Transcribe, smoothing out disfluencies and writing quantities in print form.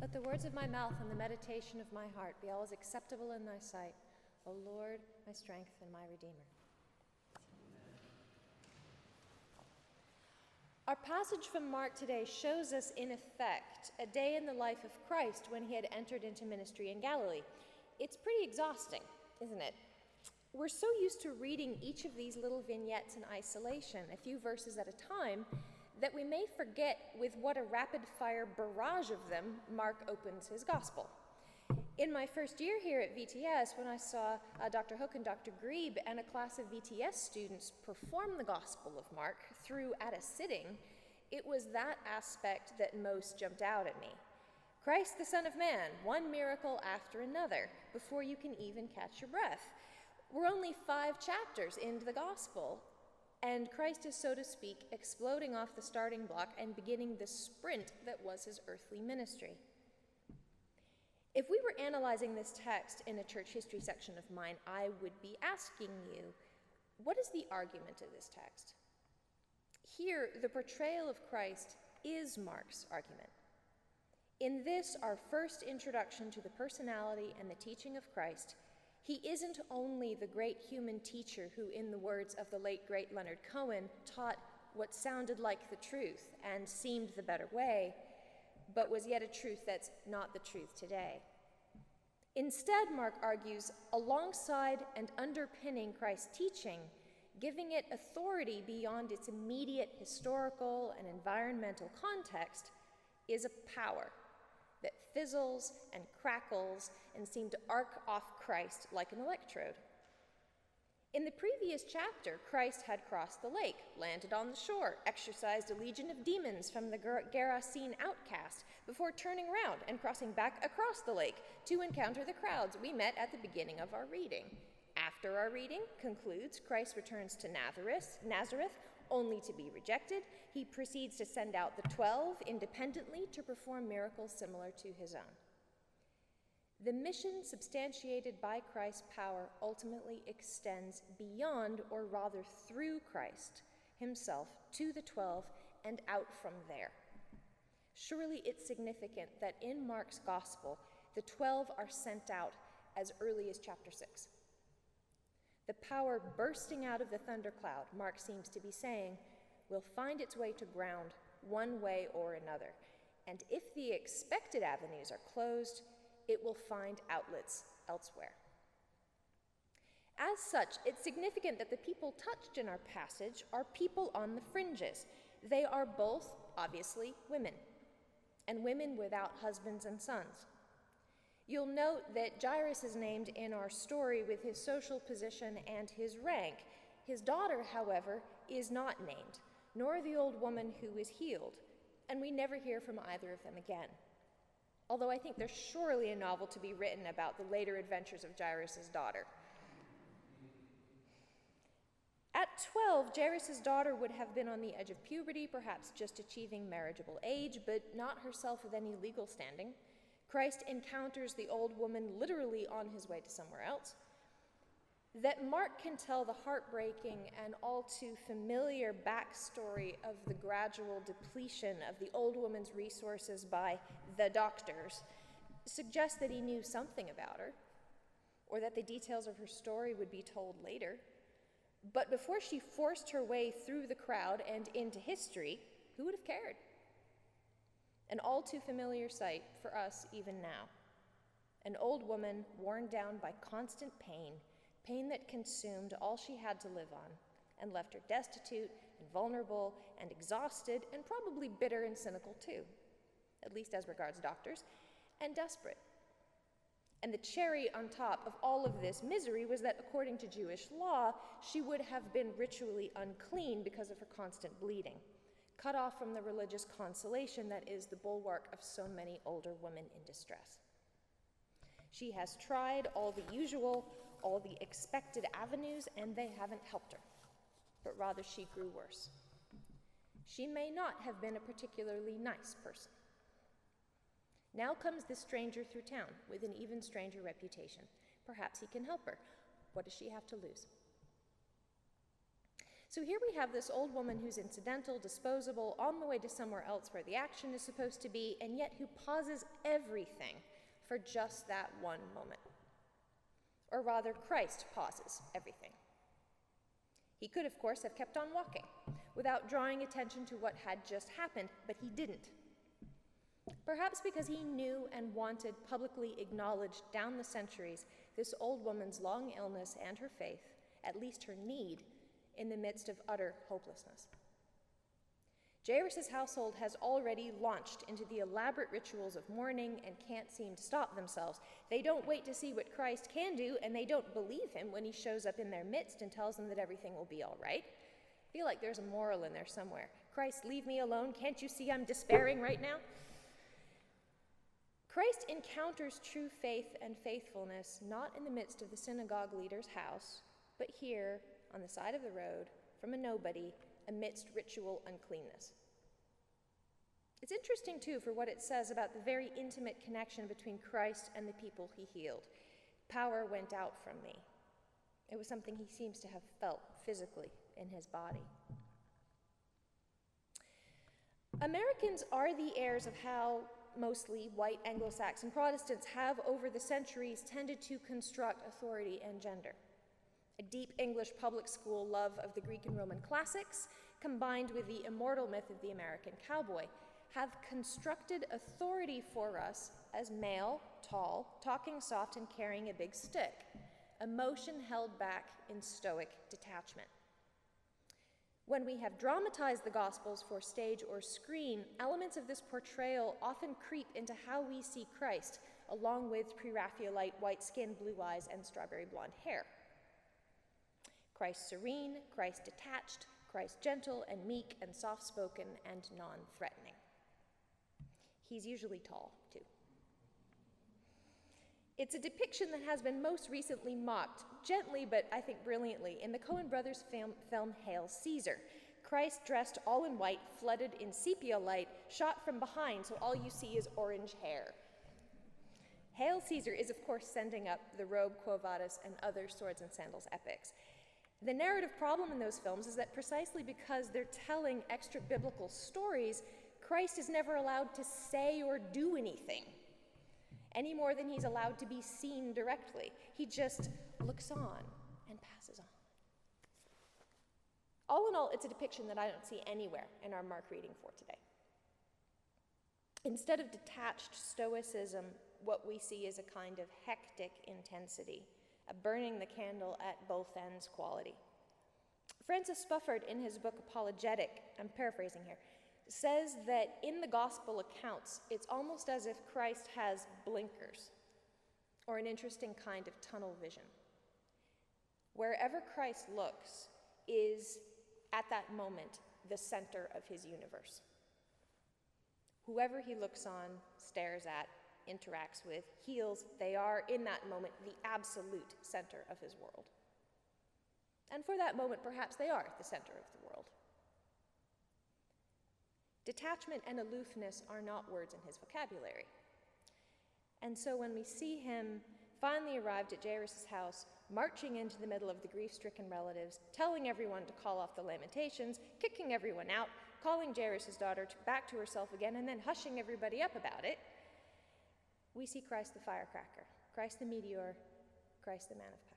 Let the words of my mouth and the meditation of my heart be always acceptable in thy sight, O Lord, my strength and my Redeemer. Our passage from Mark today shows us, in effect, a day in the life of Christ when he had entered into ministry in Galilee. It's pretty exhausting, isn't it? We're so used to reading each of these little vignettes in isolation, a few verses at a time, that we may forget with what a rapid-fire barrage of them Mark opens his gospel. In my first year here at VTS, when I saw Dr. Hook and Dr. Grebe and a class of VTS students perform the Gospel of Mark through at a sitting, it was that aspect that most jumped out at me. Christ the Son of Man, one miracle after another, before you can even catch your breath. We're only 5 chapters into the Gospel, and Christ is, so to speak, exploding off the starting block and beginning the sprint that was his earthly ministry. If we were analyzing this text in a church history section of mine, I would be asking you, what is the argument of this text? Here, the portrayal of Christ is Mark's argument. In this, our first introduction to the personality and the teaching of Christ, he isn't only the great human teacher who, in the words of the late, great Leonard Cohen, taught what sounded like the truth and seemed the better way, but was yet a truth that's not the truth today. Instead, Mark argues, alongside and underpinning Christ's teaching, giving it authority beyond its immediate historical and environmental context, is a power that fizzles and crackles and seemed to arc off Christ like an electrode. In the previous chapter, Christ had crossed the lake, landed on the shore, exorcised a legion of demons from the Gerasene outcast before turning around and crossing back across the lake to encounter the crowds we met at the beginning of our reading. After our reading concludes, Christ returns to Nazareth, only to be rejected. He proceeds to send out the 12 independently to perform miracles similar to his own. The mission substantiated by Christ's power ultimately extends beyond, or rather through, Christ himself to the 12 and out from there. Surely it's significant that in Mark's gospel, the 12 are sent out as early as chapter 6. The power bursting out of the thundercloud, Mark seems to be saying, will find its way to ground one way or another. And if the expected avenues are closed, it will find outlets elsewhere. As such, it's significant that the people touched in our passage are people on the fringes. They are both, obviously, women, and women without husbands and sons. You'll note that Jairus is named in our story with his social position and his rank. His daughter, however, is not named, nor the old woman who is healed, and we never hear from either of them again. Although I think there's surely a novel to be written about the later adventures of Jairus' daughter. At 12, Jairus' daughter would have been on the edge of puberty, perhaps just achieving marriageable age, but not herself with any legal standing. Christ encounters the old woman literally on his way to somewhere else. That Mark can tell the heartbreaking and all too familiar backstory of the gradual depletion of the old woman's resources by the doctors suggests that he knew something about her, or that the details of her story would be told later. But before she forced her way through the crowd and into history, who would have cared? An all too familiar sight for us even now. An old woman worn down by constant pain that consumed all she had to live on and left her destitute and vulnerable and exhausted and probably bitter and cynical too, at least as regards doctors, and desperate. And the cherry on top of all of this misery was that, according to Jewish law, she would have been ritually unclean because of her constant bleeding, cut off from the religious consolation that is the bulwark of so many older women in distress. She has tried all the usual, all the expected avenues, and they haven't helped her, but rather she grew worse. She may not have been a particularly nice person. Now comes this stranger through town with an even stranger reputation. Perhaps he can help her. What does she have to lose? So here we have this old woman who's incidental, disposable, on the way to somewhere else where the action is supposed to be, and yet who pauses everything for just that one moment. Or rather, Christ pauses everything. He could, of course, have kept on walking without drawing attention to what had just happened, but he didn't. Perhaps because he knew and wanted publicly acknowledged down the centuries this old woman's long illness and her faith, at least her need, in the midst of utter hopelessness. Jairus' household has already launched into the elaborate rituals of mourning and can't seem to stop themselves. They don't wait to see what Christ can do, and they don't believe him when he shows up in their midst and tells them that everything will be all right. I feel like there's a moral in there somewhere. Christ, leave me alone. Can't you see I'm despairing right now? Christ encounters true faith and faithfulness not in the midst of the synagogue leader's house, but here on the side of the road from a nobody amidst ritual uncleanness. It's interesting, too, for what it says about the very intimate connection between Christ and the people he healed. Power went out from me. It was something he seems to have felt physically in his body. Americans are the heirs of how mostly white Anglo-Saxon Protestants have over the centuries tended to construct authority and gender. A deep English public school love of the Greek and Roman classics, combined with the immortal myth of the American cowboy, have constructed authority for us as male, tall, talking soft, and carrying a big stick, emotion held back in stoic detachment. When we have dramatized the Gospels for stage or screen, elements of this portrayal often creep into how we see Christ, along with Pre-Raphaelite white skin, blue eyes, and strawberry blonde hair. Christ serene, Christ detached, Christ gentle and meek and soft-spoken and non-threatening. He's usually tall, too. It's a depiction that has been most recently mocked, gently but I think brilliantly, in the Coen Brothers film Hail Caesar. Christ dressed all in white, flooded in sepia light, shot from behind, so all you see is orange hair. Hail Caesar is, of course, sending up the Robe, Quo Vadis, and other swords and sandals epics. The narrative problem in those films is that precisely because they're telling extra-biblical stories, Christ is never allowed to say or do anything, any more than he's allowed to be seen directly. He just looks on and passes on. All in all, it's a depiction that I don't see anywhere in our Mark reading for today. Instead of detached stoicism, what we see is a kind of hectic intensity, a burning the candle at both ends quality. Francis Spufford, in his book Apologetic, I'm paraphrasing here, says that in the gospel accounts, it's almost as if Christ has blinkers or an interesting kind of tunnel vision. Wherever Christ looks is, at that moment, the center of his universe. Whoever he looks on, stares at, interacts with, heals, they are, in that moment, the absolute center of his world. And for that moment, perhaps they are the center of the world. Detachment and aloofness are not words in his vocabulary. And so when we see him finally arrived at Jairus' house, marching into the middle of the grief-stricken relatives, telling everyone to call off the lamentations, kicking everyone out, calling Jairus' daughter back to herself again, and then hushing everybody up about it, we see Christ the firecracker, Christ the meteor, Christ the man of